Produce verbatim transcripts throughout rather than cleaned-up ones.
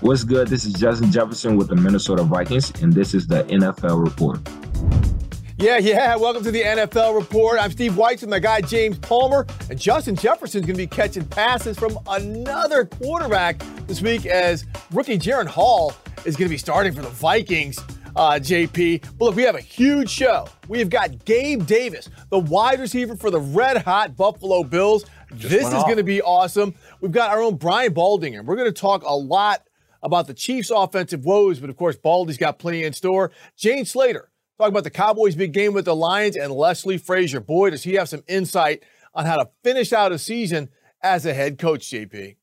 What's good? This is Justin Jefferson with the Minnesota Vikings, and this is the N F L Report. Yeah, yeah. Welcome to the N F L Report. I'm Steve Weitz with my guy James Palmer, and Justin Jefferson's going to be catching passes from another quarterback this week as rookie Jaron Hall is going to be starting for the Vikings, uh, J P. But look, we have a huge show. We've got Gabe Davis, the wide receiver for the red-hot Buffalo Bills. Just this is going to be awesome. We've got our own Brian Baldinger. We're going to talk a lot about the Chiefs' offensive woes, but of course, Baldy's got plenty in store. Jane Slater, talking about the Cowboys' big game with the Lions, and Leslie Frazier. Boy, does he have some insight on how to finish out a season as a head coach, J P.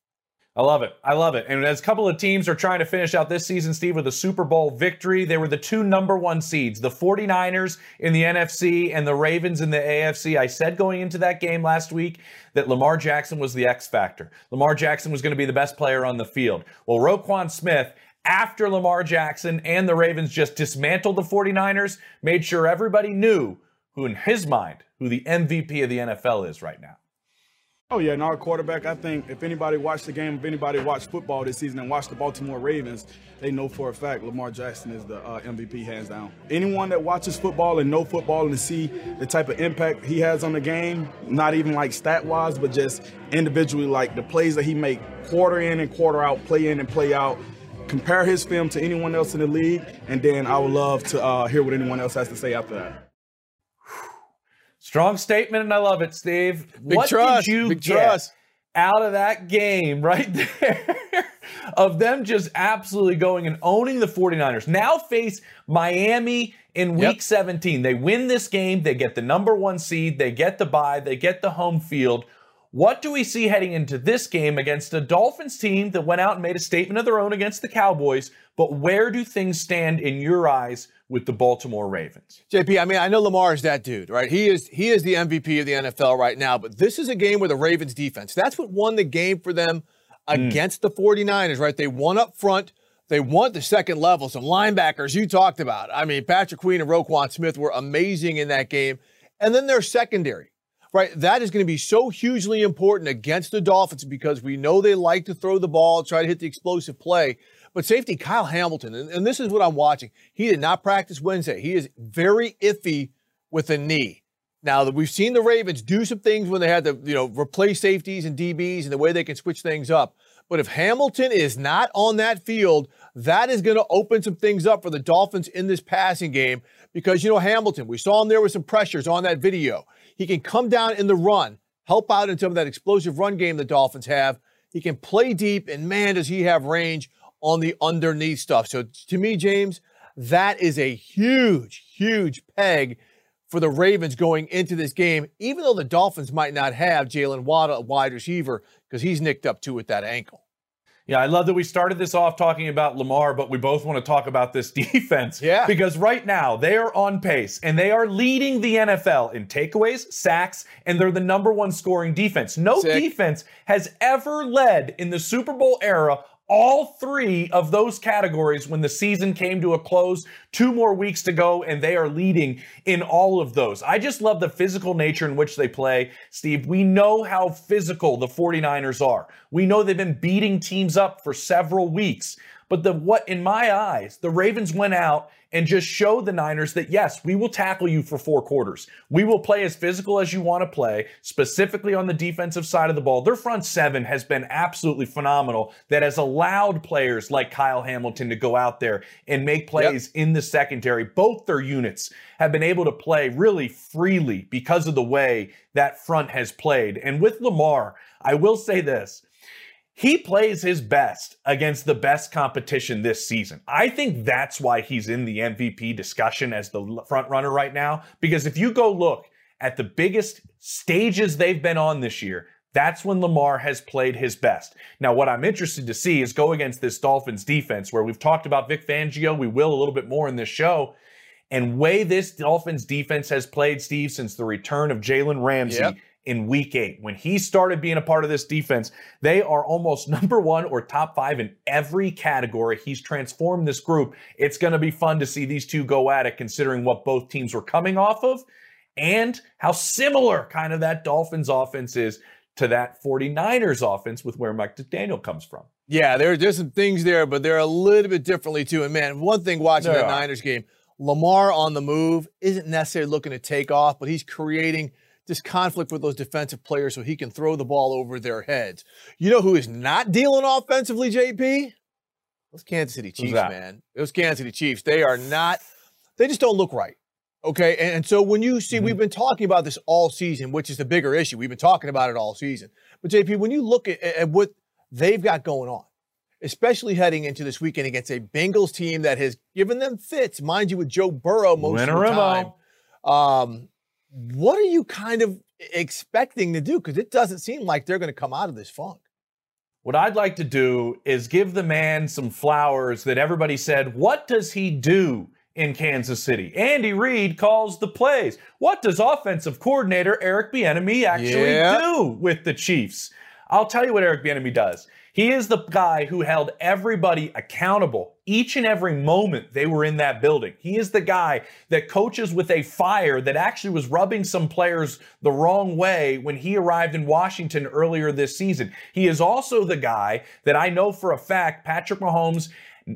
I love it. I love it. And as a couple of teams are trying to finish out this season, Steve, with a Super Bowl victory, they were the two number one seeds, the forty-niners in the N F C and the Ravens in the A F C. I said going into that game last week that Lamar Jackson was the X factor. Lamar Jackson was going to be the best player on the field. Well, Roquan Smith, after Lamar Jackson and the Ravens just dismantled the forty-niners, made sure everybody knew who, in his mind, who the M V P of the N F L is right now. Oh, yeah, and our quarterback, I think if anybody watched the game, if anybody watched football this season and watched the Baltimore Ravens, they know for a fact Lamar Jackson is the uh, M V P hands down. Anyone that watches football and know football and to see the type of impact he has on the game, not even like stat-wise, but just individually, like the plays that he make quarter in and quarter out, play in and play out, compare his film to anyone else in the league, and then I would love to uh, hear what anyone else has to say after that. Strong statement, and I love it, Steve. Big what trust, did you get trust. out of that game right there of them just absolutely going and owning the forty-niners? Now face Miami in Week yep. seventeen. They win this game. They get the number one seed. They get the bye. They get the home field. What do we see heading into this game against a Dolphins team that went out and made a statement of their own against the Cowboys? But where do things stand in your eyes with the Baltimore Ravens? J P, I mean, I know Lamar is that dude, right? He is he is the M V P of the N F L right now, but this is a game where the Ravens defense, that's what won the game for them against mm. the forty-niners, right? They won up front. They won the second level. Some linebackers you talked about. I mean, Patrick Queen and Roquan Smith were amazing in that game. And then their secondary, right? That is going to be so hugely important against the Dolphins because we know they like to throw the ball, try to hit the explosive play. But safety Kyle Hamilton, and, and this is what I'm watching. He did not practice Wednesday. He is very iffy with a knee. Now that we've seen the Ravens do some things when they had to, you know, replace safeties and D Bs and the way they can switch things up. But if Hamilton is not on that field, that is going to open some things up for the Dolphins in this passing game because, you know, Hamilton, we saw him there with some pressures on that video. He can come down in the run, help out in some of that explosive run game the Dolphins have. He can play deep, and man, does he have range on the underneath stuff. So to me, James, that is a huge, huge peg for the Ravens going into this game, even though the Dolphins might not have Jalen Waddle, a wide receiver, because he's nicked up too with that ankle. Yeah, I love that we started this off talking about Lamar, but we both want to talk about this defense. Yeah. Because right now, they are on pace, and they are leading the N F L in takeaways, sacks, and they're the number one scoring defense. No Sick. defense has ever led in the Super Bowl era all three of those categories when the season came to a close. Two more weeks to go, and they are leading in all of those. I just love the physical nature in which they play. Steve, we know how physical the forty-niners are. We know they've been beating teams up for several weeks. But the what, in my eyes, the Ravens went out and just showed the Niners that, yes, we will tackle you for four quarters. We will play as physical as you want to play, specifically on the defensive side of the ball. Their front seven has been absolutely phenomenal. That has allowed players like Kyle Hamilton to go out there and make plays yep. in the secondary. Both their units have been able to play really freely because of the way that front has played. And with Lamar, I will say this. He plays his best against the best competition this season. I think that's why he's in the M V P discussion as the front runner right now, because if you go look at the biggest stages they've been on this year, that's when Lamar has played his best. Now, what I'm interested to see is go against this Dolphins defense, where we've talked about Vic Fangio, we will a little bit more in this show, and way this Dolphins defense has played, Steve, since the return of Jalen Ramsey. Yep. In week eight, when he started being a part of this defense, they are almost number one or top five in every category. He's transformed this group. It's going to be fun to see these two go at it, considering what both teams were coming off of and how similar kind of that Dolphins offense is to that forty-niners offense with where Mike McDaniel comes from. Yeah, there, there's some things there, but they're a little bit differently too. And man, one thing watching that Niners game, Lamar on the move isn't necessarily looking to take off, but he's creating this conflict with those defensive players so he can throw the ball over their heads. You know who is not dealing offensively, J P? Those Kansas City Chiefs, man. Those Kansas City Chiefs, they are not – they just don't look right, okay? And, and so when you see mm-hmm. – we've been talking about this all season, which is the bigger issue. We've been talking about it all season. But, J P, when you look at, at what they've got going on, especially heading into this weekend against a Bengals team that has given them fits, mind you, with Joe Burrow most Winner of the time. Um, What are you kind of expecting to do? Because it doesn't seem like they're going to come out of this funk. What I'd like to do is give the man some flowers that everybody said, what does he do in Kansas City? Andy Reid calls the plays. What does offensive coordinator Eric Bieniemy actually yeah. do with the Chiefs? I'll tell you what Eric Bieniemy does. He is the guy who held everybody accountable each and every moment they were in that building. He is the guy that coaches with a fire that actually was rubbing some players the wrong way when he arrived in Washington earlier this season. He is also the guy that I know for a fact Patrick Mahomes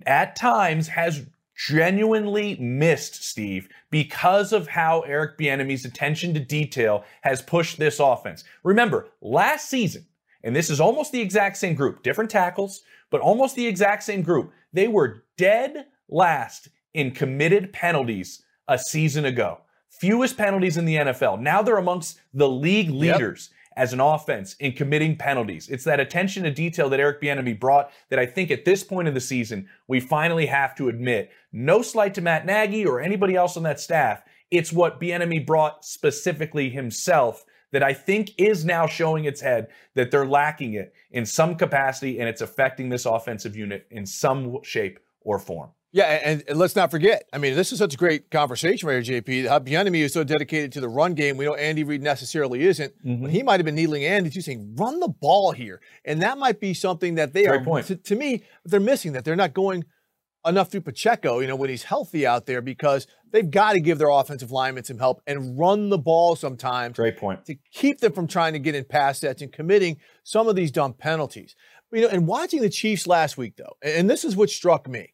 at times has genuinely missed, Steve, because of how Eric Bieniemy's attention to detail has pushed this offense. Remember, last season, and this is almost the exact same group, different tackles, but almost the exact same group. They were dead last in committed penalties a season ago. Fewest penalties in the N F L. Now they're amongst the league leaders yep. as an offense in committing penalties. It's that attention to detail that Eric Bieniemy brought that I think at this point of the season, we finally have to admit, no slight to Matt Nagy or anybody else on that staff. It's what Bieniemy brought specifically himself that I think is now showing its head, that they're lacking it in some capacity, and it's affecting this offensive unit in some shape or form. Yeah, and, and let's not forget, I mean, this is such a great conversation right here, J P. How Bieniemy is so dedicated to the run game. We know Andy Reid necessarily isn't. Mm-hmm. When he might have been needling Andy, he's saying, run the ball here. And that might be something that they great are, point. To, to me, they're missing, that they're not going enough through Pacheco, you know, when he's healthy out there, because they've got to give their offensive linemen some help and run the ball sometimes. Great point. To keep them from trying to get in pass sets and committing some of these dumb penalties. You know, and watching the Chiefs last week, though, and this is what struck me.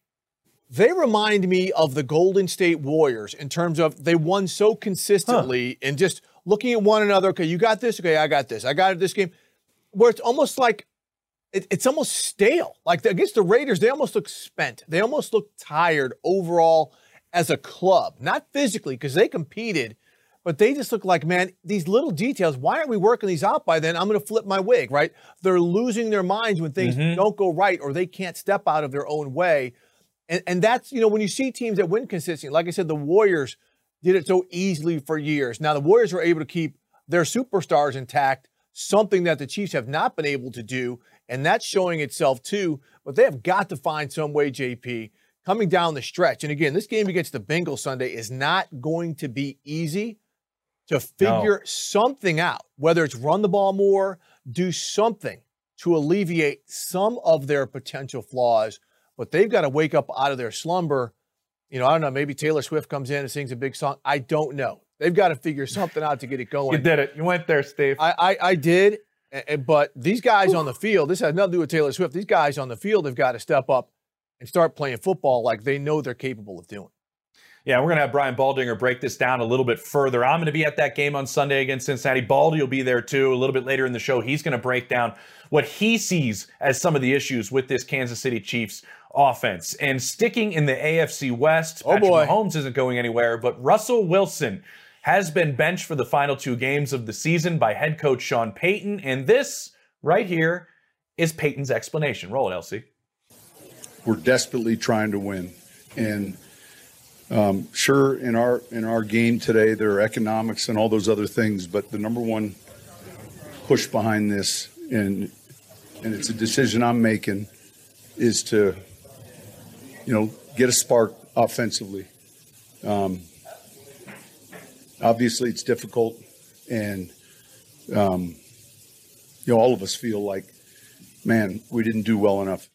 They remind me of the Golden State Warriors in terms of they won so consistently huh. and just looking at one another. Okay, you got this. Okay, I got this. I got it this game. Where it's almost like, It, it's almost stale. Like against the Raiders, they almost look spent. They almost look tired overall as a club. Not physically, because they competed, but they just look like, man, these little details, why aren't we working these out by then? I'm going to flip my wig, right? They're losing their minds when things mm-hmm. don't go right or they can't step out of their own way. And, and that's, you know, when you see teams that win consistently, like I said, the Warriors did it so easily for years. Now, the Warriors were able to keep their superstars intact, something that the Chiefs have not been able to do. and that's showing itself too. But they have got to find some way, J P, coming down the stretch. And again, this game against the Bengals Sunday is not going to be easy to figure no. something out, whether it's run the ball more, do something to alleviate some of their potential flaws. But they've got to wake up out of their slumber. You know, I don't know, maybe Taylor Swift comes in and sings a big song. I don't know. They've got to figure something out to get it going. You did it. You went there, Steve. I, I, I did. But these guys Ooh. on the field, this has nothing to do with Taylor Swift. These guys on the field have got to step up and start playing football like they know they're capable of doing. Yeah, we're going to have Brian Baldinger break this down a little bit further. I'm going to be at that game on Sunday against Cincinnati. Baldy will be there, too, a little bit later in the show. He's going to break down what he sees as some of the issues with this Kansas City Chiefs offense. And sticking in the A F C West, oh Patrick boy. Mahomes isn't going anywhere, but Russell Wilson has been benched for the final two games of the season by head coach Sean Payton. And this right here is Payton's explanation. Roll it, L C. We're desperately trying to win. And um, sure, in our in our game today, there are economics and all those other things, but the number one push behind this, and and it's a decision I'm making, is to, you know, get a spark offensively. Um, obviously, it's difficult, and, um, you know, all of us feel like, man, we didn't do well enough.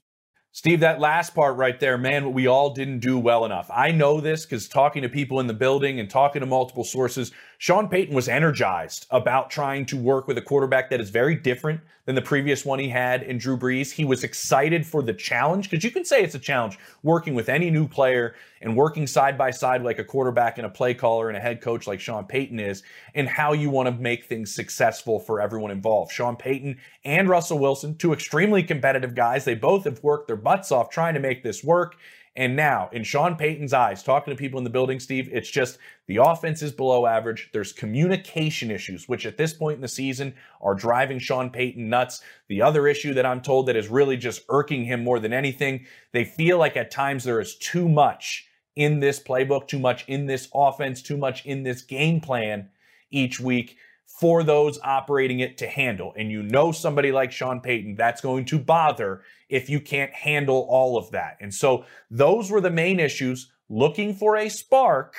Steve, that last part right there, man, we all didn't do well enough. I know this because talking to people in the building and talking to multiple sources, Sean Payton was energized about trying to work with a quarterback that is very different than the previous one he had in Drew Brees. He was excited for the challenge, because you can say it's a challenge working with any new player and working side by side like a quarterback and a play caller and a head coach like Sean Payton is, and how you want to make things successful for everyone involved. Sean Payton and Russell Wilson, two extremely competitive guys. They both have worked their butts off trying to make this work. And now, in Sean Payton's eyes, talking to people in the building, Steve, it's just the offense is below average. There's communication issues, which at this point in the season are driving Sean Payton nuts. The other issue that I'm told that is really just irking him more than anything, they feel like at times there is too much in this playbook, too much in this offense, too much in this game plan each week for those operating it to handle. And you know somebody like Sean Payton, that's going to bother if you can't handle all of that. And so those were the main issues, looking for a spark.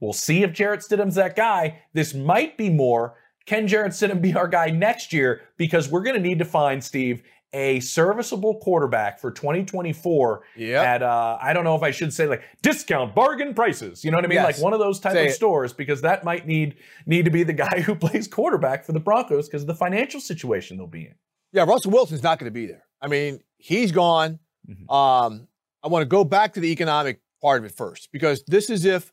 We'll see if Jarrett Stidham's that guy. This might be more, can Jarrett Stidham be our guy next year? Because we're going to need to find, Steve, a serviceable quarterback for twenty twenty-four yep. at, uh, I don't know if I should say like discount bargain prices. You know what I mean? Yes. Like one of those type say of it. stores, because that might need need to be the guy who plays quarterback for the Broncos because of the financial situation they'll be in. Yeah, Russell Wilson's not going to be there. I mean, he's gone. Mm-hmm. Um, I want to go back to the economic part of it first, because this is if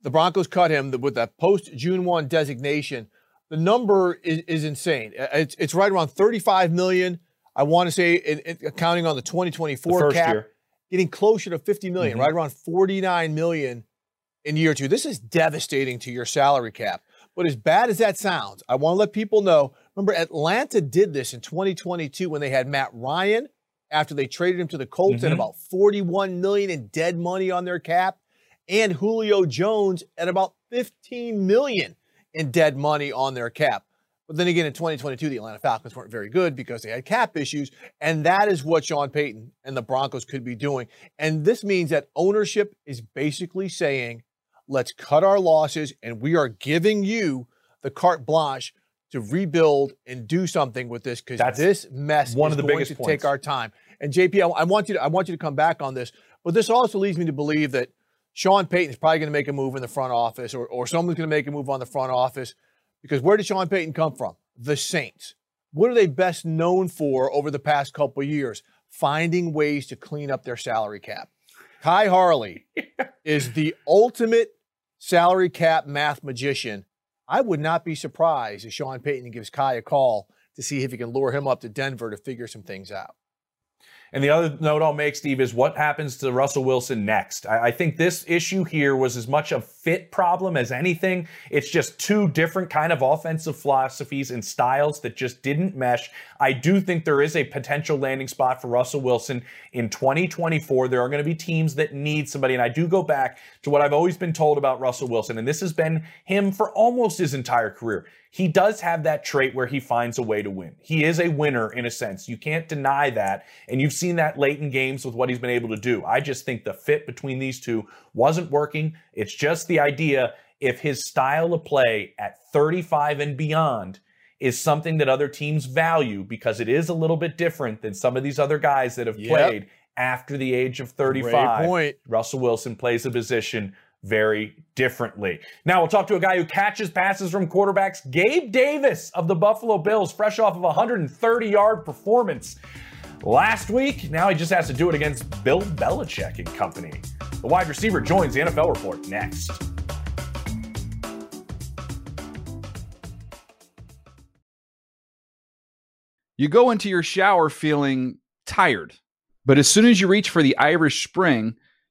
the Broncos cut him with that post-June first designation. The number is, is insane. It's, it's right around thirty-five million dollars. I want to say, it, it, accounting on the twenty twenty-four the cap, year. getting closer to fifty million dollars, mm-hmm. right around forty-nine million dollars in year two. This is devastating to your salary cap. But as bad as that sounds, I want to let people know, remember Atlanta did this in twenty twenty-two when they had Matt Ryan after they traded him to the Colts mm-hmm. at about forty-one million dollars in dead money on their cap, and Julio Jones at about fifteen million dollars in dead money on their cap. But then again, in twenty twenty-two, the Atlanta Falcons weren't very good because they had cap issues, and that is what Sean Payton and the Broncos could be doing. And this means that ownership is basically saying, let's cut our losses, and we are giving you the carte blanche to rebuild and do something with this, because this mess one is of the going to points. take our time. And J P, I, I want you to I want you to come back on this, but this also leads me to believe that Sean Payton is probably going to make a move in the front office, or, or someone's going to make a move on the front office. Because where did Sean Payton come from? The Saints. What are they best known for over the past couple of years? Finding ways to clean up their salary cap. Kai Harley is the ultimate salary cap math magician. I would not be surprised if Sean Payton gives Kai a call to see if he can lure him up to Denver to figure some things out. And the other note I'll make, Steve, is what happens to Russell Wilson next. I, I think this issue here was as much a fit problem as anything. It's just two different kind of offensive philosophies and styles that just didn't mesh. I do think there is a potential landing spot for Russell Wilson in twenty twenty-four. There are going to be teams that need somebody. And I do go back to what I've always been told about Russell Wilson, and this has been him for almost his entire career. he does have that trait where he finds a way to win. He is a winner in a sense. You can't deny that. And you've seen that late in games with what he's been able to do. I just think the fit between these two wasn't working. It's just the idea if his style of play at thirty-five and beyond is something that other teams value, because it is a little bit different than some of these other guys that have yep. played after the age of thirty-five. Great point. Russell Wilson plays a position very differently. Now we'll talk to a guy who catches passes from quarterbacks, Gabe Davis of the Buffalo Bills, fresh off of a one hundred thirty yard performance last week. Now he just has to do it against Bill Belichick and company. The wide receiver joins the N F L Report next. You go into your shower feeling tired, but as soon as you reach for the Irish Spring,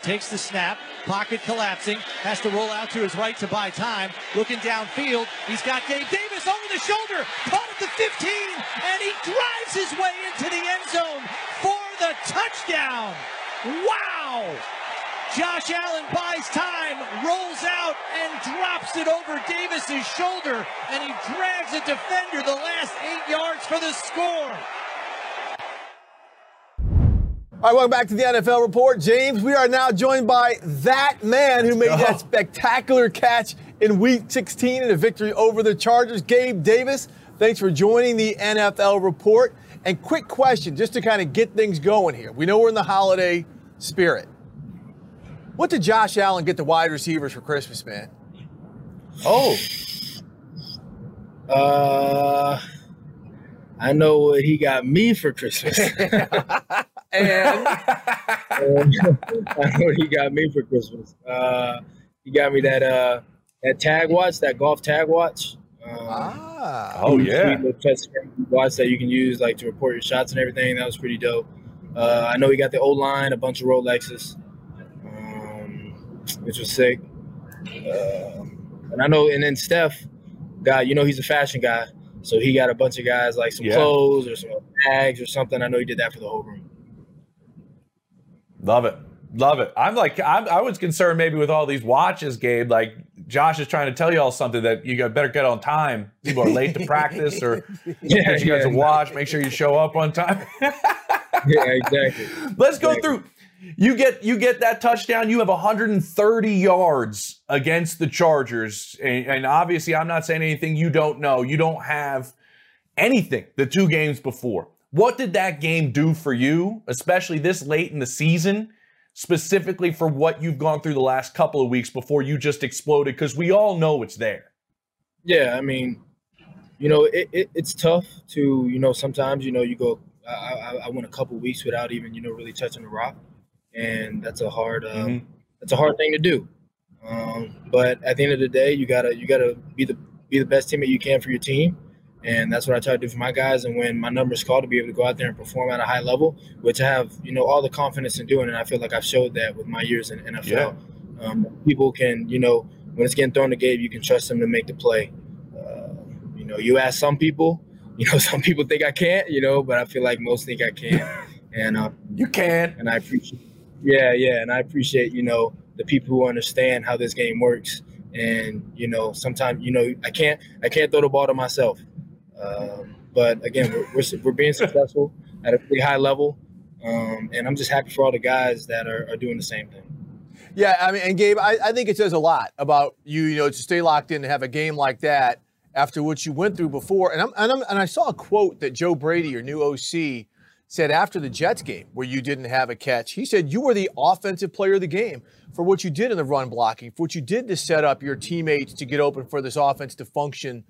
Takes the snap, pocket collapsing, has to roll out to his right to buy time, looking downfield, he's got Gabe Davis over the shoulder, caught at the fifteen, and he drives his way into the end zone for the touchdown. Wow! Josh Allen buys time, rolls out, and drops it over Davis's shoulder, and he drags a defender the last eight yards for the score. All right, welcome back to the N F L Report. James, we are now joined by that man who made oh. that spectacular catch in Week sixteen in a victory over the Chargers, Gabe Davis. Thanks for joining the N F L Report. And quick question, just to kind of get things going here. We know we're in the holiday spirit. What did Josh Allen get the wide receivers for Christmas, man? Oh. Uh, I know what he got me for Christmas. And I know he got me for Christmas. Uh, he got me that uh, that tag watch, that golf tag watch. Um, ah, oh yeah, watch that you can use like to report your shots and everything. That was pretty dope. Uh, I know he got the O line, a bunch of Rolexes, um, which was sick. Uh, and I know, and then Steph got, you know, he's a fashion guy, so he got a bunch of guys like some yeah. clothes or some tags or something. I know he did that for the whole room. Love it. Love it. I'm like, I'm, I was concerned maybe with all these watches, Gabe, like Josh is trying to tell you all something that you better get on time. People are late to practice or yeah, you guys yeah, a watch. Make sure you show up on time. Yeah, exactly. Let's go exactly. through. You get you get that touchdown. You have one hundred thirty yards against the Chargers. And, and obviously, I'm not saying anything you don't know. You don't have anything the two games before. What did that game do for you, especially this late in the season, specifically for what you've gone through the last couple of weeks before you just exploded? Because we all know it's there. Yeah, I mean, you know, it, it, it's tough to, you know, sometimes, you know, you go, I, I, I went a couple of weeks without even, you know, really touching the rock. And that's a hard, um, mm-hmm. that's a hard thing to do. Um, but at the end of the day, you gotta, you gotta be the, be the best teammate you can for your team. And that's what I try to do for my guys. And when my number's called, to be able to go out there and perform at a high level, which I have, you know, all the confidence in doing. And I feel like I've showed that with my years in N F L. Yeah. Um, people can, you know, when it's getting thrown to Gabe, you can trust them to make the play. Uh, you know, you ask some people, you know, some people think I can't, you know, but I feel like most think I can. And um, you can. And I appreciate, yeah, yeah. And I appreciate, you know, the people who understand how this game works. And, you know, sometimes, you know, I can't, I can't throw the ball to myself. Um, but again, we're, we're we're being successful at a pretty high level, um, and I'm just happy for all the guys that are, are doing the same thing. Yeah, I mean, and Gabe, I, I think it says a lot about you, you know, to stay locked in to have a game like that after what you went through before. And, I'm, and, I'm, and I saw a quote that Joe Brady, your new O C, said after the Jets game where you didn't have a catch. He said, you were the offensive player of the game for what you did in the run blocking, for what you did to set up your teammates to get open for this offense to function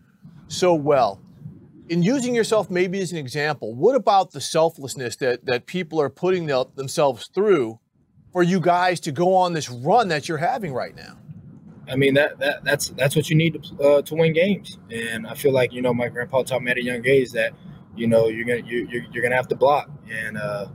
so well. In using yourself maybe as an example, what about the selflessness that, that people are putting the, themselves through for you guys to go on this run that you're having right now? I mean, that, that that's that's what you need to, uh, to win games. And I feel like, you know, my grandpa taught me at a young age that, you know, you're gonna you, you're, you're gonna have to block, and uh,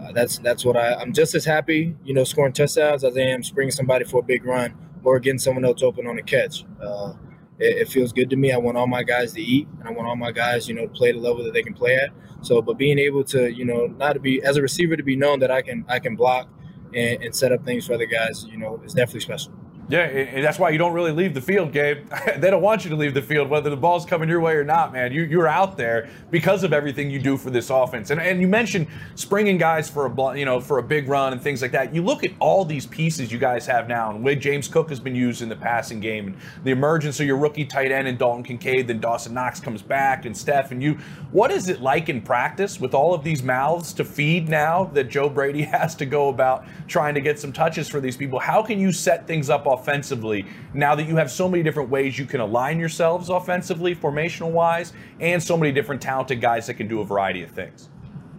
uh, that's that's what I I'm just as happy, you know, scoring touchdowns as I am springing somebody for a big run or getting someone else open on a catch. Uh, it, it feels good to me. I want all my guys to eat, and I want all my guys, you know, to play the level that they can play at. So, but being able to, you know, not to be as a receiver to be known that I can I can block and, and set up things for other guys, you know, is definitely special. Yeah, and that's why you don't really leave the field, Gabe. They don't want you to leave the field, whether the ball's coming your way or not, man. You, you're out there because of everything you do for this offense. And and you mentioned springing guys for a you know for a big run and things like that. You look at all these pieces you guys have now, and the way James Cook has been used in the passing game, and the emergence of your rookie tight end and Dalton Kincaid, then Dawson Knox comes back, and Steph and you. What is it like in practice with all of these mouths to feed now that Joe Brady has to go about trying to get some touches for these people? How can you set things up offensively now that you have so many different ways you can align yourselves offensively, formational wise, and so many different talented guys that can do a variety of things?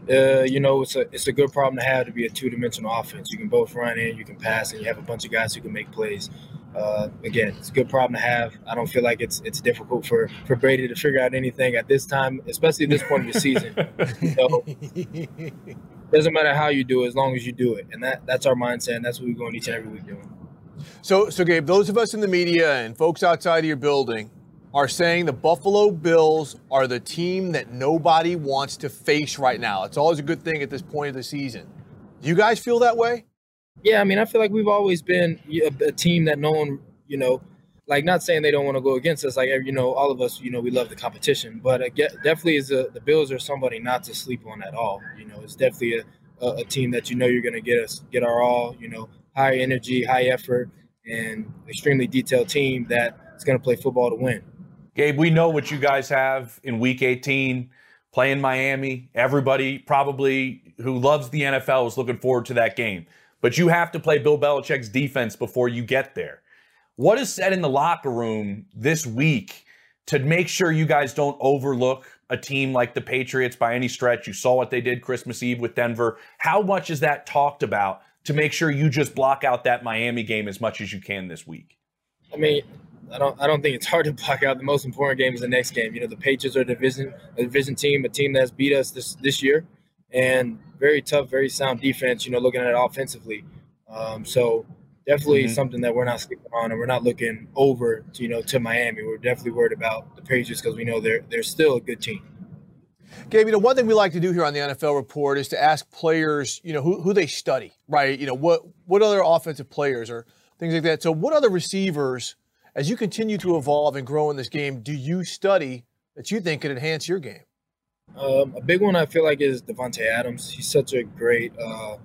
Uh, you know, it's a it's a good problem to have, to be a two-dimensional offense. You can both run in, you can pass, and you have a bunch of guys who can make plays. Uh, again, it's a good problem to have. I don't feel like it's it's difficult for, for Brady to figure out anything at this time, especially at this point of the season. So, it doesn't matter how you do it, as long as you do it. And that, that's our mindset, and that's what we're going each and every week doing. So, so Gabe, those of us in the media and folks outside of your building are saying the Buffalo Bills are the team that nobody wants to face right now. It's always a good thing at this point of the season. Do you guys feel that way? Yeah, I mean, I feel like we've always been a, a team that no one, you know, like, not saying they don't want to go against us. Like, you know, all of us, you know, we love the competition. But it definitely is a, the Bills are somebody not to sleep on at all. You know, it's definitely a, a, a team that, you know, you're going to get us, get our all, you know, high energy, high effort, and extremely detailed team that is going to play football to win. Gabe, we know what you guys have in Week eighteen, playing Miami. Everybody probably who loves the N F L is looking forward to that game. But you have to play Bill Belichick's defense before you get there. What is said in the locker room this week to make sure you guys don't overlook a team like the Patriots by any stretch? You saw what they did Christmas Eve with Denver. How much is that talked about to make sure you just block out that Miami game as much as you can this week? I mean, I don't I don't think it's hard to block out. The most important game is the next game. You know, the Patriots are a division, a division team, a team that's beat us this, this year, and very tough, very sound defense, you know, looking at it offensively. Um, so definitely mm-hmm. something that we're not sleeping on, and we're not looking over to, you know, to Miami. We're definitely worried about the Patriots because we know they're they're still a good team. Gabe, you know, one thing we like to do here on the N F L Report is to ask players, you know, who, who they study, right? You know, what what other offensive players or things like that. So what other receivers, as you continue to evolve and grow in this game, do you study that you think could enhance your game? Um, a big one I feel like is Devontae Adams. He's such a great uh, uh,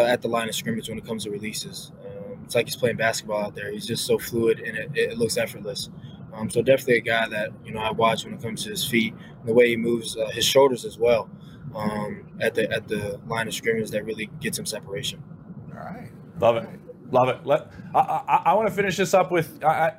at the line of scrimmage when it comes to releases. Um, it's like he's playing basketball out there. He's just so fluid, and it, it looks effortless. Um, so definitely a guy that, you know, I watch when it comes to his feet, and the way he moves, uh, his shoulders as well, um, at the at the line of scrimmage, that really gets him separation. All right, love it, love it. Let, I I, I want to finish this up with I,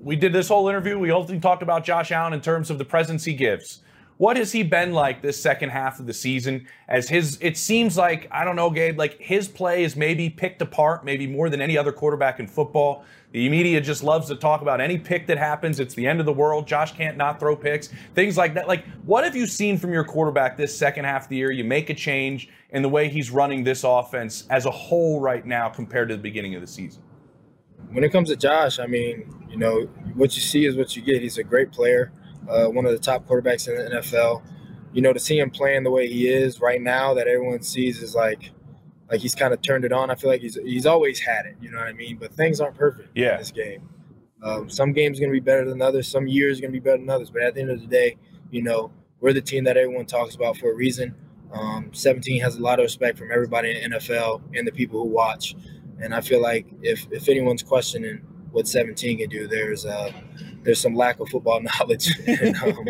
we did this whole interview. We ultimately talked about Josh Allen in terms of the presence he gives. What has he been like this second half of the season? As his, it seems like, I don't know, Gabe, like his play is maybe picked apart, maybe more than any other quarterback in football. The media just loves to talk about any pick that happens. It's the end of the world. Josh can't not throw picks, things like that. Like, what have you seen from your quarterback this second half of the year? You make a change in the way he's running this offense as a whole right now compared to the beginning of the season. When it comes to Josh, I mean, you know, what you see is what you get. He's a great player. Uh, one of the top quarterbacks in the N F L. You know, to see him playing the way he is right now, that everyone sees is like, like he's kind of turned it on. I feel like he's he's always had it, you know what I mean? But things aren't perfect yeah. in this game. Um, some games are going to be better than others. Some years are going to be better than others. But at the end of the day, you know, we're the team that everyone talks about for a reason. Um, seventeen has a lot of respect from everybody in the N F L and the people who watch. And I feel like if, if anyone's questioning what seventeen can do, there's uh, – there's some lack of football knowledge. And, um,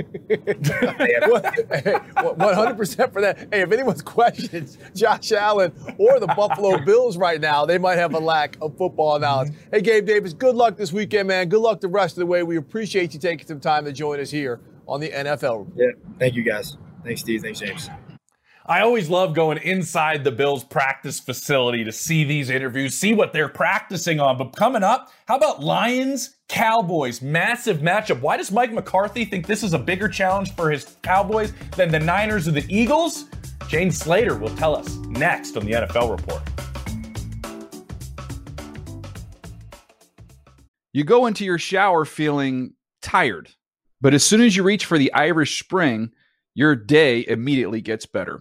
one hundred percent for that. Hey, if anyone's questions Josh Allen or the Buffalo Bills right now, they might have a lack of football knowledge. Hey, Gabe Davis, good luck this weekend, man. Good luck the rest of the way. We appreciate you taking some time to join us here on the N F L. Yeah, thank you, guys. Thanks, Steve. Thanks, James. I always love going inside the Bills practice facility to see these interviews, see what they're practicing on. But coming up, how about Lions, Cowboys? Massive matchup. Why does Mike McCarthy think this is a bigger challenge for his Cowboys than the Niners or the Eagles? Jane Slater will tell us next on the N F L Report. You go into your shower feeling tired, but as soon as you reach for the Irish Spring, your day immediately gets better.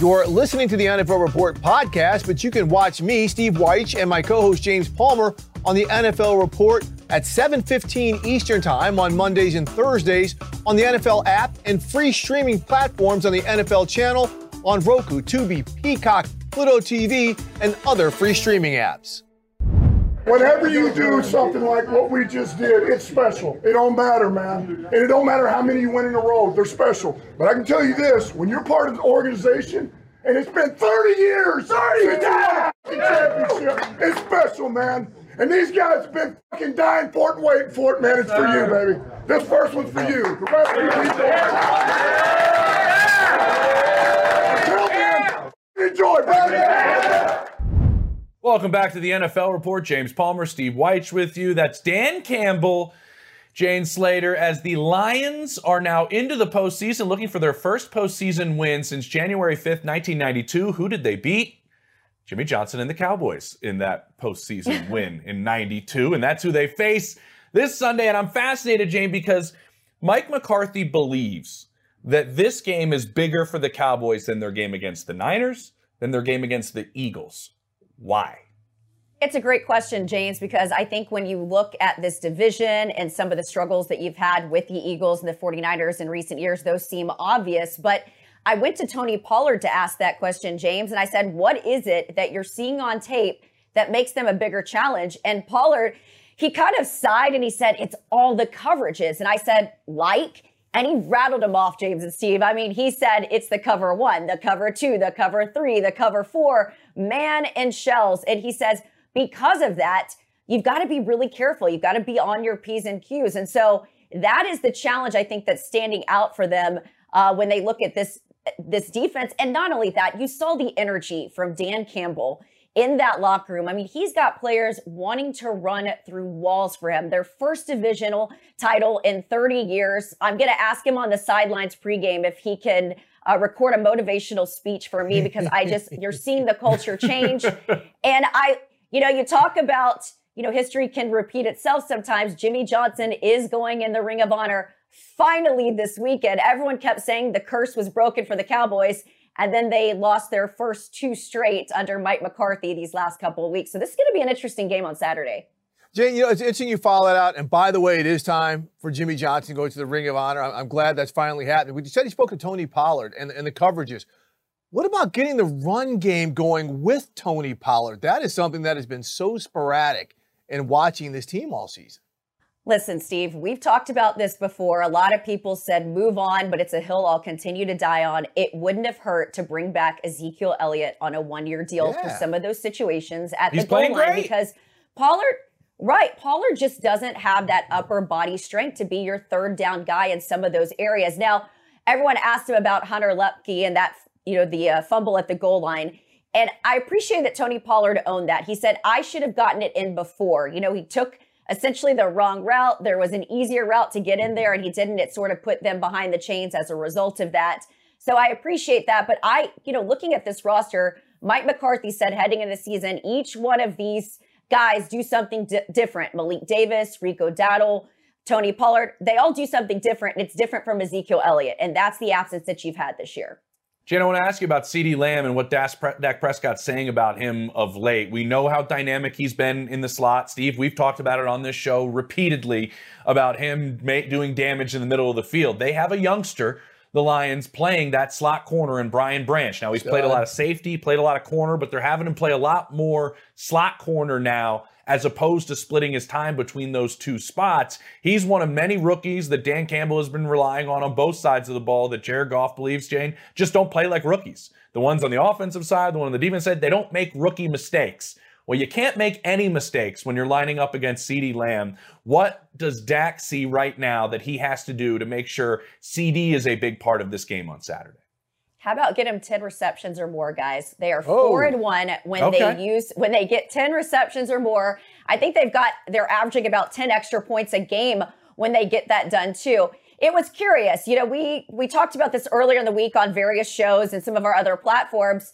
You're listening to the N F L Report podcast, but you can watch me, Steve Wyche, and my co-host James Palmer on the N F L Report at seven fifteen Eastern Time on Mondays and Thursdays on the N F L app and free streaming platforms on the N F L Channel on Roku, Tubi, Peacock, Pluto T V, and other free streaming apps. Whenever you do something like what we just did, it's special. It don't matter, man. And it don't matter how many you win in a row. They're special. But I can tell you this, when you're part of the organization, and it's been thirty years since you won a championship, it's special, man. And these guys have been fucking dying for it and waiting for it, man. It's for you, baby. This first one's for you. The rest of you people. Until then, enjoy, baby. Welcome back to the N F L Report. James Palmer, Steve Wyche with you. That's Dan Campbell, Jane Slater, as the Lions are now into the postseason, looking for their first postseason win since January fifth, nineteen ninety-two. Who did they beat? Jimmy Johnson and the Cowboys in that postseason win in ninety-two, and that's who they face this Sunday. And I'm fascinated, Jane, because Mike McCarthy believes that this game is bigger for the Cowboys than their game against the Niners, than their game against the Eagles. Why? It's a great question, James, because I think when you look at this division and some of the struggles that you've had with the Eagles and the 49ers in recent years, those seem obvious. But I went to Tony Pollard to ask that question, James, and I said, what is it that you're seeing on tape that makes them a bigger challenge? And Pollard, he kind of sighed and he said, it's all the coverages. And I said, like? And he rattled them off, James and Steve. I mean, he said it's the cover one, the cover two, the cover three, the cover four, man and shells. And he says, because of that, you've got to be really careful. You've got to be on your P's and Q's. And so that is the challenge, I think, that's standing out for them uh, when they look at this, this defense. And not only that, you saw the energy from Dan Campbell in that locker room. I mean, he's got players wanting to run through walls for him. Their first divisional title in thirty years. I'm going to ask him on the sidelines pregame if he can uh, record a motivational speech for me, because I just, you're seeing the culture change. And I, you know, you talk about, you know, history can repeat itself sometimes. Jimmy Johnson is going in the Ring of Honor finally this weekend. Everyone kept saying the curse was broken for the Cowboys. And then they lost their first two straight under Mike McCarthy these last couple of weeks. So this is going to be an interesting game on Saturday. Jane, you know, it's interesting you follow that out. And by the way, it is time for Jimmy Johnson to go to the Ring of Honor. I'm glad that's finally happening. We said he spoke to Tony Pollard and, and the coverages. What about getting the run game going with Tony Pollard? That is something that has been so sporadic in watching this team all season. Listen, Steve, we've talked about this before. A lot of people said move on, but it's a hill I'll continue to die on. It wouldn't have hurt to bring back Ezekiel Elliott on a one-year deal yeah. for some of those situations at He's the goal line great. because Pollard, right, Pollard just doesn't have that upper body strength to be your third down guy in some of those areas. Now, everyone asked him about Hunter Luepke and that you know, the uh, fumble at the goal line. And I appreciate that Tony Pollard owned that. He said, I should have gotten it in before. You know, he took essentially the wrong route. There was an easier route to get in there, and he didn't. It sort of put them behind the chains as a result of that. So I appreciate that. But I, you know, looking at this roster, Mike McCarthy said heading into the season, each one of these guys do something di- different. Malik Davis, Rico Dowdle, Tony Pollard, they all do something different, and it's different from Ezekiel Elliott. And that's the absence that you've had this year. Jen, I want to ask you about CeeDee Lamb and what Dak Prescott's saying about him of late. We know how dynamic he's been in the slot. Steve, we've talked about it on this show repeatedly about him doing damage in the middle of the field. They have a youngster, the Lions, playing that slot corner in Brian Branch. Now, he's played a lot of safety, played a lot of corner, but they're having him play a lot more slot corner now, as opposed to splitting his time between those two spots. He's one of many rookies that Dan Campbell has been relying on on both sides of the ball that Jared Goff believes, Jane, just don't play like rookies. The ones on the offensive side, the one on the defense side, they don't make rookie mistakes. Well, you can't make any mistakes when you're lining up against CeeDee Lamb. What does Dak see right now that he has to do to make sure CeeDee is a big part of this game on Saturday? How about get them ten receptions or more, guys? They are oh, four and one when okay. they use when they get ten receptions or more. I think they've got they're averaging about ten extra points a game when they get that done too. It was curious, you know. We we talked about this earlier in the week on various shows and some of our other platforms.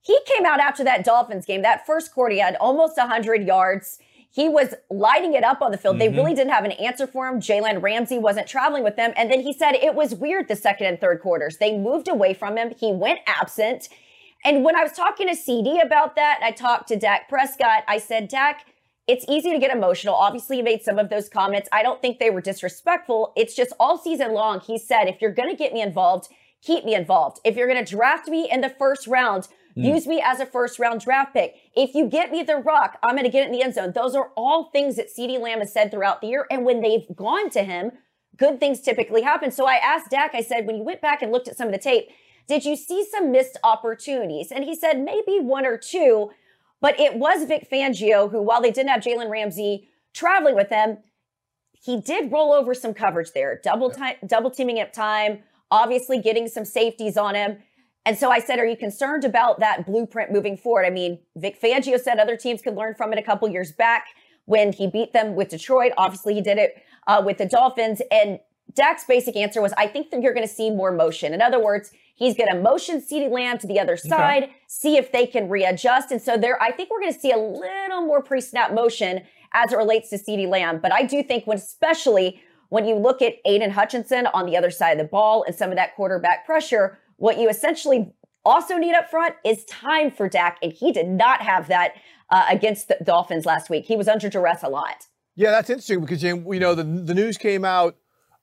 He came out after that Dolphins game, that first quarter, he had almost one hundred yards. He was lighting it up on the field. Mm-hmm. They really didn't have an answer for him. Jalen Ramsey wasn't traveling with them. And then he said it was weird the second and third quarters. They moved away from him. He went absent. And when I was talking to CeeDee about that, I talked to Dak Prescott. I said, Dak, it's easy to get emotional. Obviously, you made some of those comments. I don't think they were disrespectful. It's just all season long, he said, if you're going to get me involved, keep me involved. If you're going to draft me in the first round, use me as a first-round draft pick. If you get me the rock, I'm going to get it in the end zone. Those are all things that CeeDee Lamb has said throughout the year. And when they've gone to him, good things typically happen. So I asked Dak, I said, when you went back and looked at some of the tape, did you see some missed opportunities? And he said maybe one or two, but it was Vic Fangio who, while they didn't have Jalen Ramsey traveling with them, he did roll over some coverage there, double time, double teaming up time, obviously getting some safeties on him. And so I said, are you concerned about that blueprint moving forward? I mean, Vic Fangio said other teams could learn from it a couple years back when he beat them with Detroit. Obviously, he did it uh, with the Dolphins. And Dak's basic answer was, I think that you're going to see more motion. In other words, he's going to motion CeeDee Lamb to the other side, okay. see if they can readjust. And so there, I think we're going to see a little more pre-snap motion as it relates to CeeDee Lamb. But I do think when, especially when you look at Aiden Hutchinson on the other side of the ball and some of that quarterback pressure, what you essentially also need up front is time for Dak, and he did not have that uh, against the Dolphins last week. He was under duress a lot. Yeah, that's interesting because, Jim, you know, the, the news came out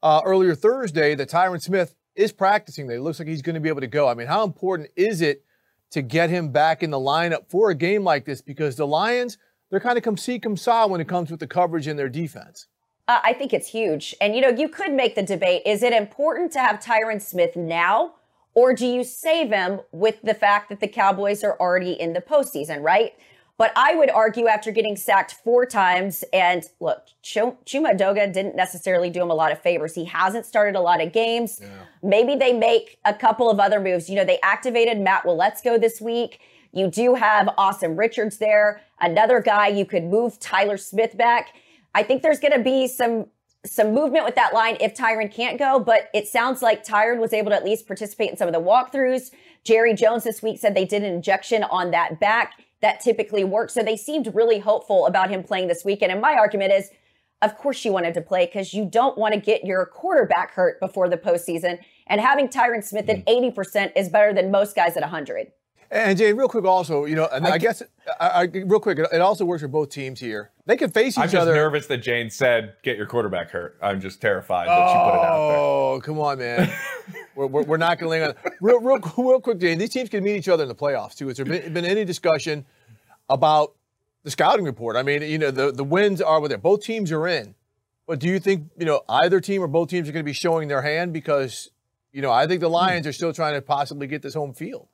uh, earlier Thursday that Tyron Smith is practicing. It looks like he's going to be able to go. I mean, how important is it to get him back in the lineup for a game like this? Because the Lions, they're kind of come see, come saw when it comes with the coverage and their defense. Uh, I think it's huge. And, you know, you could make the debate, is it important to have Tyron Smith now? Or do you save him with the fact that the Cowboys are already in the postseason, right? But I would argue after getting sacked four times, and look, Chuma Doga didn't necessarily do him a lot of favors. He hasn't started a lot of games. Yeah. Maybe they make a couple of other moves. You know, they activated Matt Willetsko this week. You do have Awesome Richards there. Another guy, you could move Tyler Smith back. I think there's going to be some... some movement with that line if Tyron can't go, but it sounds like Tyron was able to at least participate in some of the walkthroughs. Jerry Jones this week said they did an injection on that back. That typically works. So they seemed really hopeful about him playing this weekend. And my argument is, of course you wanted to play because you don't want to get your quarterback hurt before the postseason. And having Tyron Smith at eighty percent is better than most guys at one hundred. And, Jay, real quick also, you know, and I, I guess, I, I, real quick, it also works for both teams here. They can face each other. I'm just other. nervous that Jane said, get your quarterback hurt. I'm just terrified that oh, she put it out there. Oh, come on, man. we're, we're, we're not going to land on it. Real, real, real quick, Jane, these teams can meet each other in the playoffs, too. Has there been, been any discussion about the scouting report? I mean, you know, the, the wins are with it. Both teams are in. But do you think, you know, either team or both teams are going to be showing their hand? Because, you know, I think the Lions are still trying to possibly get this home field.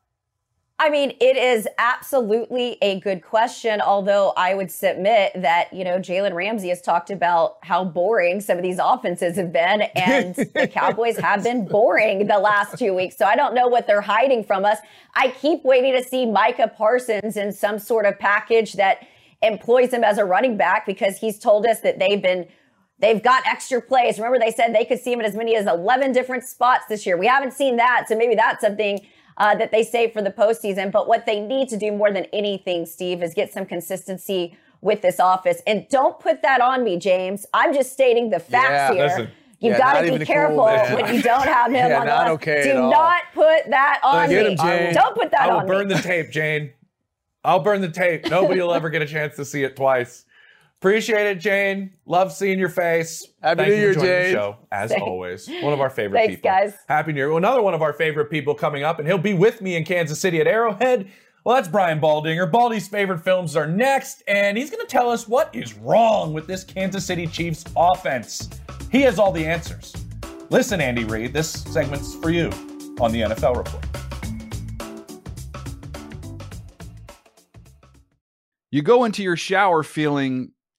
I mean, it is absolutely a good question, although I would submit that, you know, Jalen Ramsey has talked about how boring some of these offenses have been, and the Cowboys have been boring the last two weeks. So I don't know what they're hiding from us. I keep waiting to see Micah Parsons in some sort of package that employs him as a running back, because he's told us that they've been They've got extra plays. Remember, they said they could see him in as many as eleven different spots this year. We haven't seen that, so maybe that's something uh, that they save for the postseason. But what they need to do more than anything, Steve, is get some consistency with this office. And don't put that on me, James. I'm just stating the facts yeah, here. Listen. You've yeah, got to be careful cool, when you don't have him yeah, on the not okay Do not put that on Look, me. Him, Jane. Don't put that on me. I will burn me. the tape, Jane. I'll burn the tape. Nobody will ever get a chance to see it twice. Appreciate it, Jane. Love seeing your face. Happy New Year, Jane. Thank you for joining the show, as Thanks. always. One of our favorite Thanks, people. Thanks, guys. Happy New Year. Well, another one of our favorite people coming up, and he'll be with me in Kansas City at Arrowhead. Well, that's Brian Baldinger. Baldy's favorite films are next, and he's going to tell us what is wrong with this Kansas City Chiefs offense. He has all the answers. Listen, Andy Reid, this segment's for you on the N F L Report. You go into your shower feeling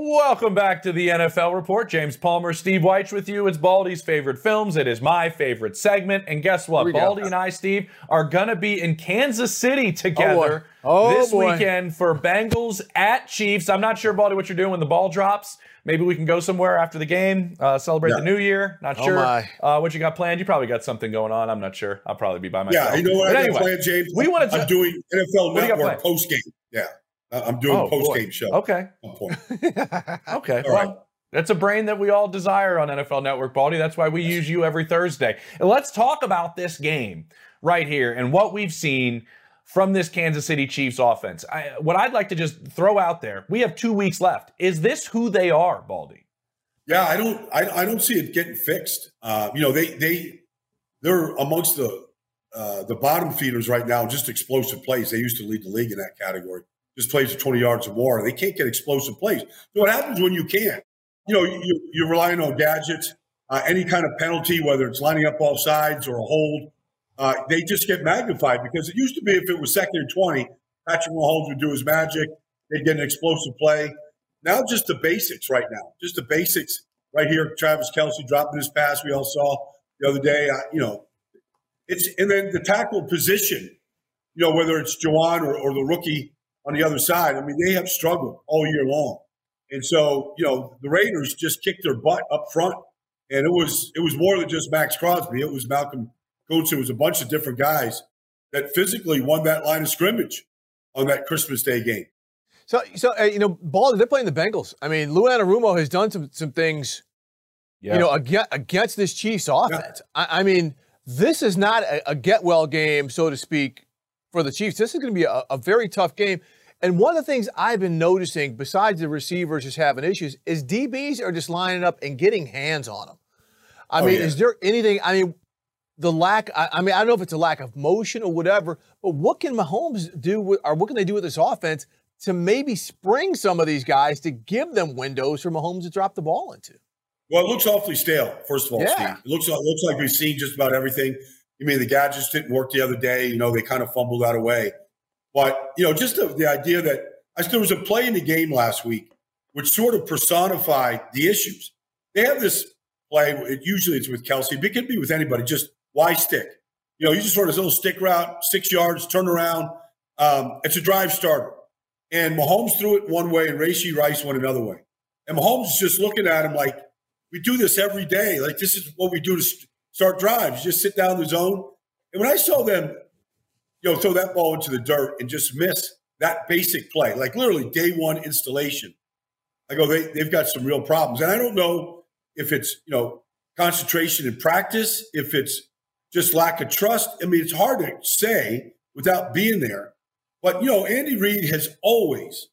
Welcome back to the N F L Report. James Palmer, Steve Wyche with you. It's Baldy's favorite films. It is my favorite segment. And guess what? Baldy go. and I, Steve, are going to be in Kansas City together oh, oh, this boy. weekend for Bengals at Chiefs. I'm not sure, Baldy, what you're doing when the ball drops. Maybe we can go somewhere after the game, uh, celebrate yeah. the new year. Not oh sure uh, what you got planned. You probably got something going on. I'm not sure. I'll probably be by myself. Yeah, you know what I anyway, planned, James? We wanted to, I'm doing N F L Network post-game. Yeah. I'm doing oh, post-game boy. show. Okay. okay. All well, right. That's a brain that we all desire on N F L Network, Baldy. That's why we yes. use you every Thursday. And let's talk about this game right here and what we've seen from this Kansas City Chiefs offense. I, what I'd like to just throw out there, we have two weeks left. Is this who they are, Baldy? Yeah, I don't I, I don't see it getting fixed. Uh, you know, they, they, they're amongst the, uh, the bottom feeders right now, just explosive plays. They used to lead the league in that category. Just plays for twenty yards or more. They can't get explosive plays. So what happens when you can't? You know, you, you're relying on gadgets, uh, any kind of penalty, whether it's lining up off sides or a hold. Uh, they just get magnified, because it used to be if it was second and twenty, Patrick Mahomes would do his magic. They'd get an explosive play. Now just the basics right now, just the basics right here. Travis Kelce dropping his pass we all saw the other day. Uh, you know, it's and then the tackle position, you know, whether it's Juwan or, or the rookie on the other side, I mean, they have struggled all year long. And so, you know, the Raiders just kicked their butt up front. And it was it was more than just Max Crosby. It was Malcolm Coates. It was a bunch of different guys that physically won that line of scrimmage on that Christmas Day game. So, so uh, you know, Baldy, they're playing the Bengals. I mean, Lou Anarumo has done some some things, yeah. you know, against, against this Chiefs offense. Yeah. I, I mean, this is not a, a get-well game, so to speak, for the Chiefs. This is going to be a, a very tough game. And one of the things I've been noticing, besides the receivers just having issues, is D Bs are just lining up and getting hands on them. I oh, mean, yeah. is there anything, I mean, the lack, I, I mean, I don't know if it's a lack of motion or whatever, but what can Mahomes do, with, or what can they do with this offense to maybe spring some of these guys to give them windows for Mahomes to drop the ball into? Well, it looks awfully stale, first of all, yeah. Steve. It looks, it looks like we've seen just about everything. I mean, the gadgets didn't work the other day. You know, they kind of fumbled that away. But, you know, just the, the idea that I, there was a play in the game last week which sort of personified the issues. They have this play, it, usually it's with Kelce, but it could be with anybody, just why stick? You know, you just sort of this little stick route, six yards, turn around. Um, it's a drive starter. And Mahomes threw it one way and Rashee Rice went another way. And Mahomes is just looking at him like, we do this every day. Like, this is what we do to start drives. You just sit down in the zone. And when I saw them, you know, throw that ball into the dirt and just miss that basic play, like literally day one installation, I go, they, they've got some real problems. And I don't know if it's, you know, concentration in practice, if it's just lack of trust. I mean, it's hard to say without being there. But, you know, Andy Reid has always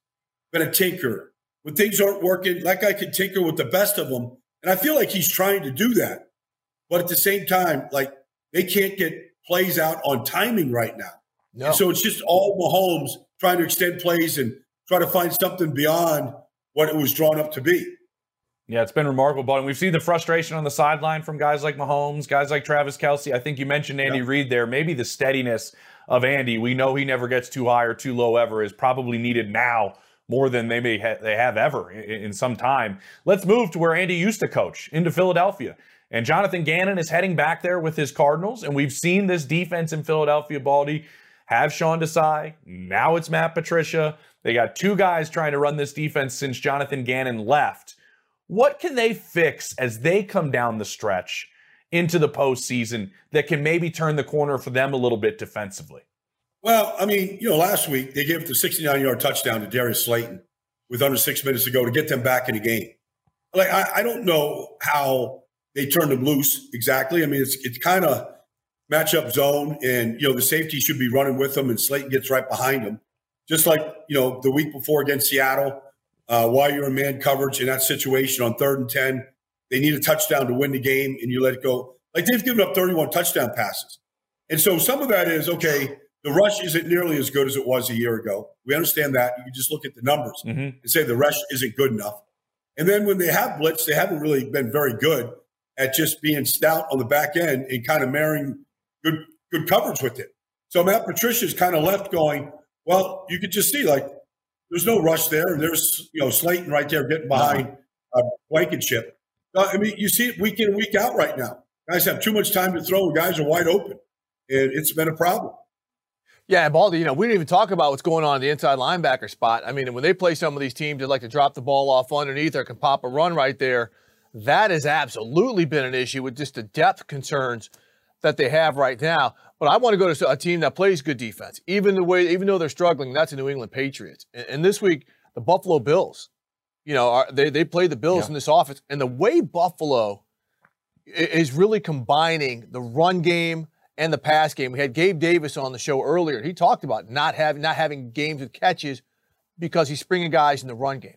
been a tinkerer. When things aren't working, that guy can tinker with the best of them. And I feel like he's trying to do that. But at the same time, like, they can't get plays out on timing right now. No. And so it's just all Mahomes trying to extend plays and try to find something beyond what it was drawn up to be. Yeah, it's been remarkable, but we've seen the frustration on the sideline from guys like Mahomes, guys like Travis Kelce. I think you mentioned Andy yeah. Reid there. Maybe the steadiness of Andy, we know he never gets too high or too low ever, is probably needed now more than they may ha- they have ever in-, in some time. Let's move to where Andy used to coach, into Philadelphia. And Jonathan Gannon is heading back there with his Cardinals, and we've seen this defense in Philadelphia, Baldy, have Sean Desai. Now it's Matt Patricia. They got two guys trying to run this defense since Jonathan Gannon left. What can they fix as they come down the stretch into the postseason that can maybe turn the corner for them a little bit defensively? Well, I mean, you know, last week they gave up the sixty-nine-yard touchdown to Darius Slayton with under six minutes to go to get them back in the game. Like, I, I don't know how they turned them loose exactly. I mean, it's it's kind of matchup zone, and, you know, the safety should be running with them, and Slayton gets right behind him. Just like, you know, the week before against Seattle, Uh, while you're in man coverage in that situation on third and ten, they need a touchdown to win the game, and you let it go. Like, they've given up thirty-one touchdown passes. And so some of that is, okay, the rush isn't nearly as good as it was a year ago. We understand that. You can just look at the numbers mm-hmm. and say the rush isn't good enough. And then when they have blitz, they haven't really been very good at just being stout on the back end and kind of marrying good good coverage with it. So Matt Patricia's kind of left going, well, you could just see, like, there's no rush there. And there's, you know, Slayton right there getting behind uh, Blankenship. Uh, I mean, you see it week in and week out right now. Guys have too much time to throw, and guys are wide open. And it's been a problem. Yeah, and Baldy, you know, we didn't even talk about what's going on at the inside linebacker spot. I mean, when they play some of these teams that like to drop the ball off underneath or can pop a run right there, that has absolutely been an issue with just the depth concerns that they have right now. But I want to go to a team that plays good defense, even the way, even though they're struggling. That's the New England Patriots. And, and this week, the Buffalo Bills, you know, are, they they play the Bills yeah. in this offense. And the way Buffalo is really combining the run game and the pass game. We had Gabe Davis on the show earlier. He talked about not having not having games with catches because he's springing guys in the run game.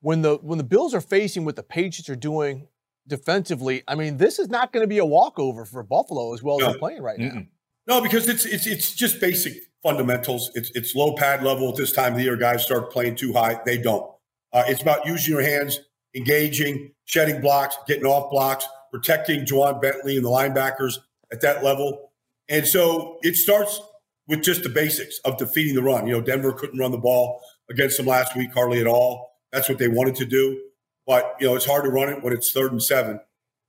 When the when the Bills are facing what the Patriots are doing defensively, I mean, this is not going to be a walkover for Buffalo as well no. as they're playing right now. No, because it's it's it's just basic fundamentals. It's it's low pad level at this time of the year. Guys start playing too high. They don't. Uh, it's about using your hands, engaging, shedding blocks, getting off blocks, protecting Juwan Bentley and the linebackers at that level. And so it starts with just the basics of defeating the run. You know, Denver couldn't run the ball against them last week hardly at all. That's what they wanted to do. But, you know, it's hard to run it when it's third and seven.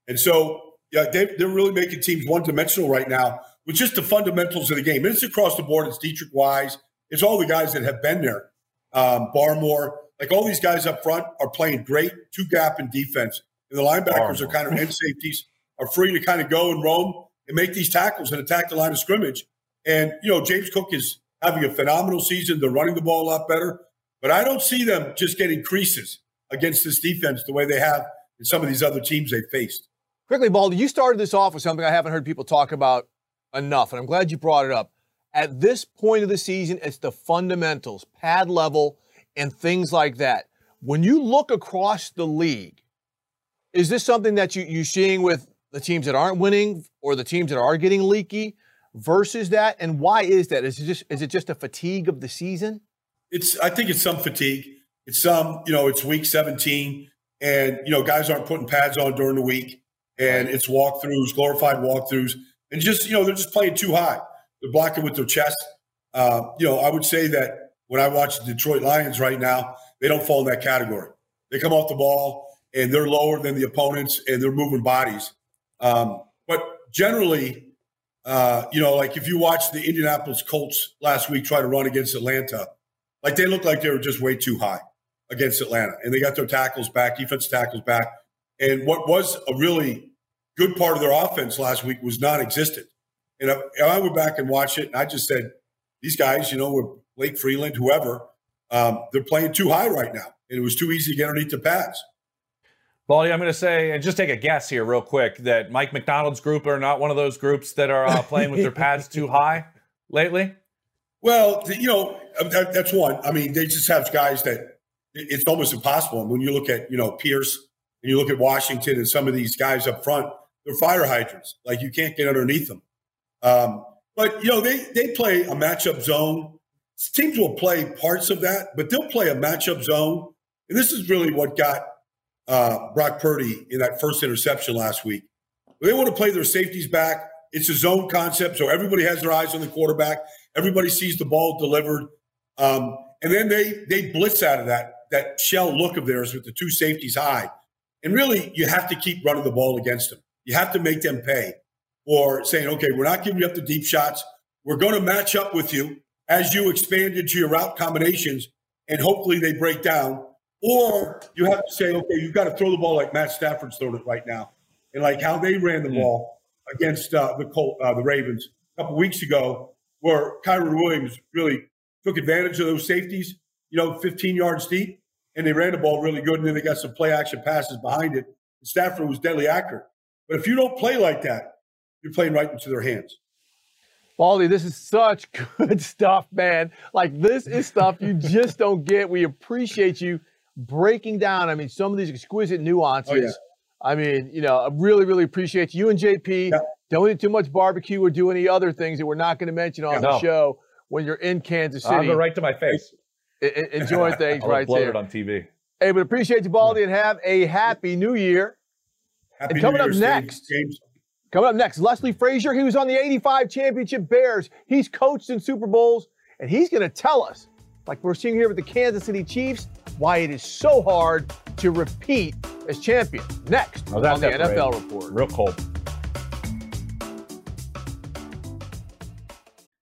And so, yeah, they, they're really making teams one-dimensional right now with just the fundamentals of the game. And it's across the board. It's Dietrich Wise. It's all the guys that have been there. Um, Barmore. Like, all these guys up front are playing great two-gap in defense. And the linebackers Barmore. are kind of end safeties, are free to kind of go and roam and make these tackles and attack the line of scrimmage. And, you know, James Cook is having a phenomenal season. They're running the ball a lot better. But I don't see them just getting creases against this defense the way they have in some of these other teams they faced. Quickly, Baldy, you started this off with something I haven't heard people talk about enough, and I'm glad you brought it up. At this point of the season, it's the fundamentals, pad level, and things like that. When you look across the league, is this something that you, you're seeing with the teams that aren't winning or the teams that are getting leaky versus that? And why is that? Is it just, is it just a fatigue of the season? It's. I think it's some fatigue. It's some, you know, it's week seventeen, and, you know, guys aren't putting pads on during the week, and it's walkthroughs, glorified walkthroughs, and just, you know, they're just playing too high. They're blocking with their chest. Uh, you know, I would say that when I watch the Detroit Lions right now, they don't fall in that category. They come off the ball, and they're lower than the opponents, and they're moving bodies. Um, but generally, Uh, you know, like if you watch the Indianapolis Colts last week try to run against Atlanta, like they looked like they were just way too high against Atlanta. And they got their tackles back, defense tackles back. And what was a really good part of their offense last week was non-existent. And I, and I went back and watched it, and I just said, these guys, you know, with Blake Freeland, whoever, um, they're playing too high right now. And it was too easy to get underneath the pads. Baldy, I'm going to say, and just take a guess here real quick, that Mike McDonald's group are not one of those groups that are uh, playing with their pads too high lately? Well, you know, that, that's one. I mean, they just have guys that it's almost impossible. And when you look at, you know, Pierce and you look at Washington and some of these guys up front, they're fire hydrants. Like, you can't get underneath them. Um, but, you know, they, they play a matchup zone. Teams will play parts of that, but they'll play a matchup zone. And this is really what got uh, Brock Purdy in that first interception last week. They want to play their safeties back. It's a zone concept, so everybody has their eyes on the quarterback. Everybody sees the ball delivered. Um, and then they they blitz out of that, that shell look of theirs with the two safeties high. And really, you have to keep running the ball against them. You have to make them pay. Or saying, okay, we're not giving you up the deep shots. We're going to match up with you as you expand into your route combinations, and hopefully they break down. Or you have to say, okay, you've got to throw the ball like Matt Stafford's throwing it right now. And like how they ran the mm. ball against uh, the Col- uh, the Ravens a couple weeks ago, where Kyron Williams really took advantage of those safeties, you know, fifteen yards deep, and they ran the ball really good, and then they got some play-action passes behind it. And Stafford was deadly accurate. But if you don't play like that, you're playing right into their hands. Baldy, this is such good stuff, man. Like, this is stuff you just don't get. We appreciate you breaking down, I mean, some of these exquisite nuances. Oh, yeah. I mean, you know, I really, really appreciate you and J P. Yeah. Don't eat too much barbecue or do any other things that we're not going to mention on yeah, the no. show when you're in Kansas City. I'll go right to my face. Enjoy things right there. I'll upload it on T V. Hey, but appreciate you, Baldy, yeah. and have a happy new year. Happy and coming new year, up next. James. Coming up next, Leslie Frazier. He was on the eighty-five championship Bears. He's coached in Super Bowls, and he's going to tell us, like we're seeing here with the Kansas City Chiefs, why it is so hard to repeat as champion. Next oh, on the N F L Report. Real cold.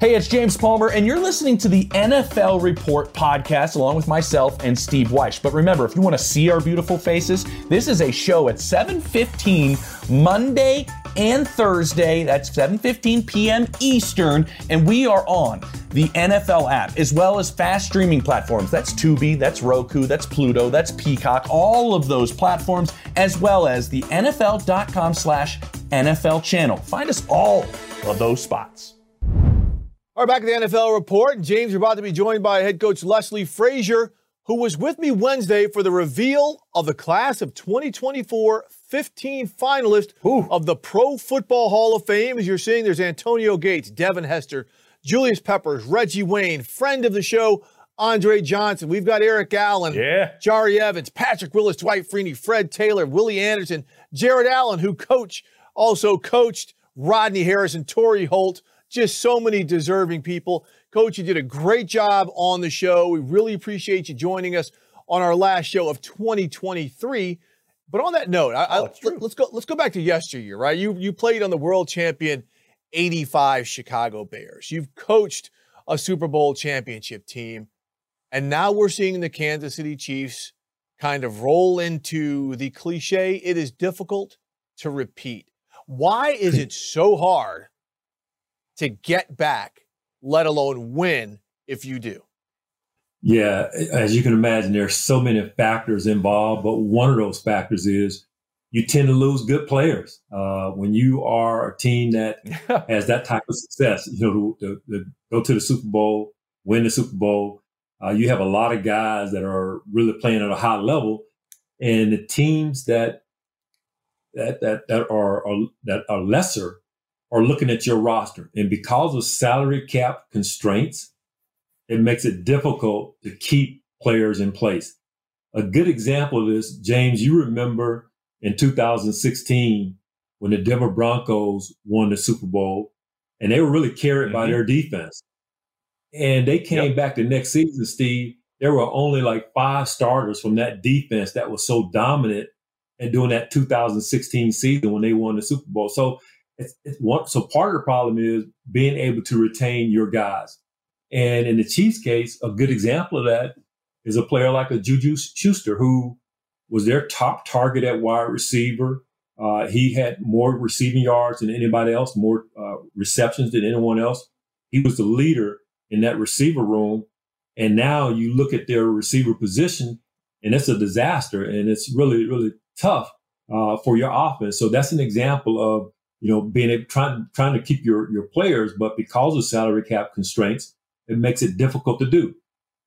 Hey, it's James Palmer, and you're listening to the N F L Report podcast along with myself and Steve Weish. But remember, if you want to see our beautiful faces, this is a show at seven fifteen Monday and Thursday. That's seven fifteen p.m. Eastern, and we are on the N F L app, as well as fast streaming platforms. That's Tubi, that's Roku, that's Pluto, that's Peacock, all of those platforms, as well as the N F L dot com slash N F L channel. Find us all of those spots. All right, back at the N F L Report. James, we're about to be joined by head coach Leslie Frazier, who was with me Wednesday for the reveal of the class of twenty twenty-four fifteen finalist Ooh. Of the Pro Football Hall of Fame. As you're seeing, there's Antonio Gates, Devin Hester, Julius Peppers, Reggie Wayne, friend of the show, Andre Johnson. We've got Eric Allen, yeah. Jari Evans, Patrick Willis, Dwight Freeney, Fred Taylor, Willie Anderson, Jared Allen, who coach also coached Rodney Harrison, Torrey Holt. Just so many deserving people. Coach, you did a great job on the show. We really appreciate you joining us on our last show of twenty twenty-three. But on that note, I, oh, I, let's go. Let's go back to yesteryear, right? You you played on the world champion eighty-five Chicago Bears. You've coached a Super Bowl championship team, and now we're seeing the Kansas City Chiefs kind of roll into the cliche: it is difficult to repeat. Why is it so hard to get back, let alone win, if you do? Yeah, as you can imagine, there's so many factors involved, but one of those factors is you tend to lose good players. Uh, when you are a team that has that type of success, you know, to, to, to go to the Super Bowl, win the Super Bowl, uh, you have a lot of guys that are really playing at a high level, and the teams that that that that are, are that are lesser are looking at your roster, and because of salary cap constraints, it makes it difficult to keep players in place. A good example of this, James, you remember in two thousand sixteen when the Denver Broncos won the Super Bowl, and they were really carried mm-hmm. by their defense. And they came yep. back the next season, Steve. There were only like five starters from that defense that was so dominant and during that two thousand sixteen season when they won the Super Bowl. So, it's, it's one, so part of the problem is being able to retain your guys. And in the Chiefs case, a good example of that is a player like a Juju Schuster, who was their top target at wide receiver. Uh, he had more receiving yards than anybody else, more uh, receptions than anyone else. He was the leader in that receiver room. And now you look at their receiver position, and it's a disaster. And it's really, really tough uh, for your offense. So that's an example of, you know, being able, trying, trying to keep your, your players, but because of salary cap constraints, it makes it difficult to do.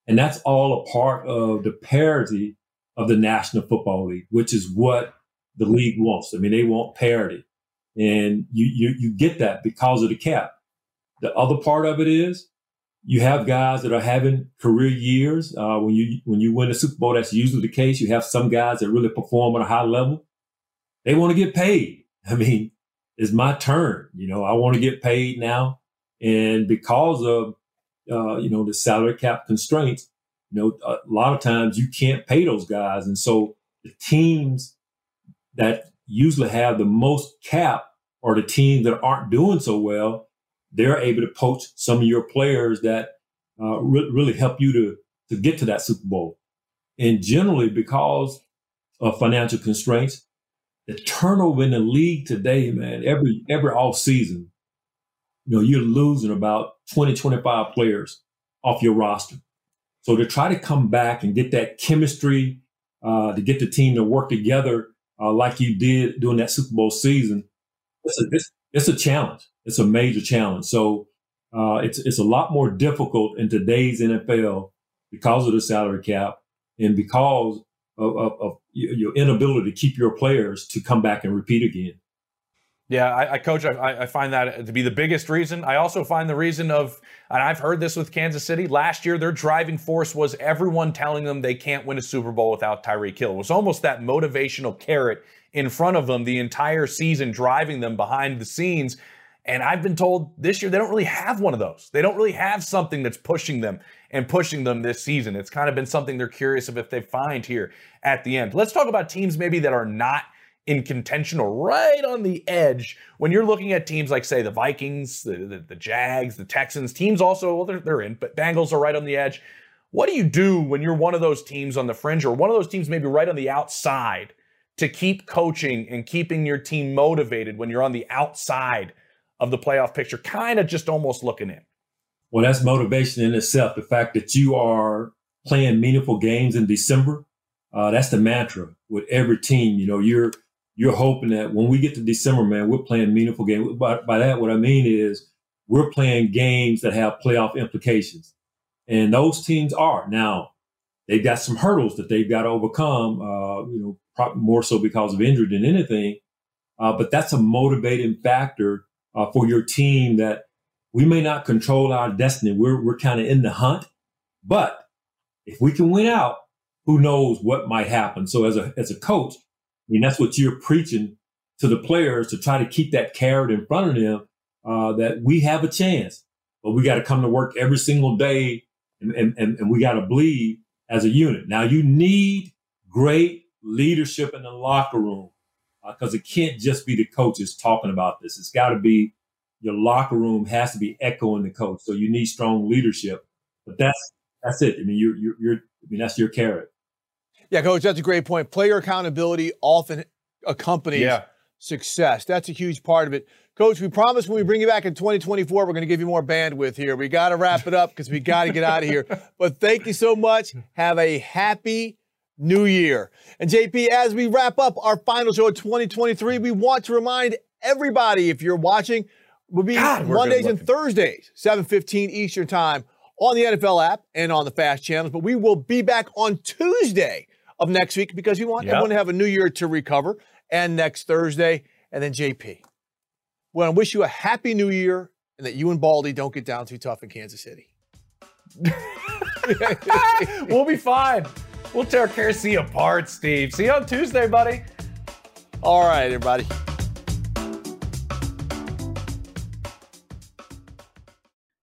And that's all a part of the parity of the National Football League, which is what the league wants. I mean, they want parity. And you you, you get that because of the cap. The other part of it is you have guys that are having career years. Uh, when you when you win a Super Bowl, that's usually the case. You have some guys that really perform at a high level. They want to get paid. I mean, it's my turn. You know, I want to get paid now. And because of Uh, you know, the salary cap constraints, you know, a lot of times you can't pay those guys. And so the teams that usually have the most cap or the teams that aren't doing so well, they're able to poach some of your players that uh, re- really help you to, to get to that Super Bowl. And generally, because of financial constraints, the turnover in the league today, man, every, every off season, you know, you're losing about twenty, twenty-five players off your roster. So to try to come back and get that chemistry, uh, to get the team to work together uh, like you did during that Super Bowl season, it's a, it's, it's a challenge. It's a major challenge. So uh, it's it's a lot more difficult in today's N F L because of the salary cap and because of, of, of your inability to keep your players to come back and repeat again. Yeah, I, I coach, I, I find that to be the biggest reason. I also find the reason of, and I've heard this with Kansas City, last year their driving force was everyone telling them they can't win a Super Bowl without Tyreek Hill. It was almost that motivational carrot in front of them the entire season, driving them behind the scenes. And I've been told this year they don't really have one of those. They don't really have something that's pushing them and pushing them this season. It's kind of been something they're curious of if they find here at the end. Let's talk about teams maybe that are not in contention or right on the edge. When you're looking at teams like, say, the Vikings, the, the, the Jags, the Texans, teams also, well, they're, they're in, but Bengals are right on the edge. What do you do when you're one of those teams on the fringe or one of those teams maybe right on the outside to keep coaching and keeping your team motivated when you're on the outside of the playoff picture, kind of just almost looking in? Well, that's motivation in itself. The fact that you are playing meaningful games in December, uh, that's the mantra with every team. You know, you're You're hoping that when we get to December, man, we're playing meaningful games. By, by that, what I mean is we're playing games that have playoff implications. And those teams are. Now, they've got some hurdles that they've got to overcome, uh, you know, probably more so because of injury than anything. Uh, but that's a motivating factor uh, for your team that we may not control our destiny. We're, we're kind of in the hunt. But if we can win out, who knows what might happen. So as a as a coach, I mean, that's what you're preaching to the players to try to keep that carrot in front of them, uh, that we have a chance, but we got to come to work every single day and, and, and we got to bleed as a unit. Now, you need great leadership in the locker room because uh, it can't just be the coaches talking about this. It's got to be your locker room has to be echoing the coach. So you need strong leadership. But that's that's it. I mean, you're, you're, you're I mean, that's your carrot. Yeah, Coach, that's a great point. Player accountability often accompanies yeah. success. That's a huge part of it. Coach, we promise when we bring you back in twenty twenty-four, we're going to give you more bandwidth here. We got to wrap it up because we got to get out of here. But thank you so much. Have a happy new year. And J P, as we wrap up our final show of twenty twenty-three, we want to remind everybody, if you're watching, will be God, Mondays and Thursdays, seven fifteen Eastern time on the N F L app and on the FAST channels. But we will be back on Tuesday of next week because we want yep. everyone to have a new year to recover, and next Thursday. And then J P, well, I wish you a happy new year and that you and Baldy don't get down too tough in Kansas City. We'll be fine. We'll tear K C apart, Steve. See you on Tuesday, buddy. All right, everybody.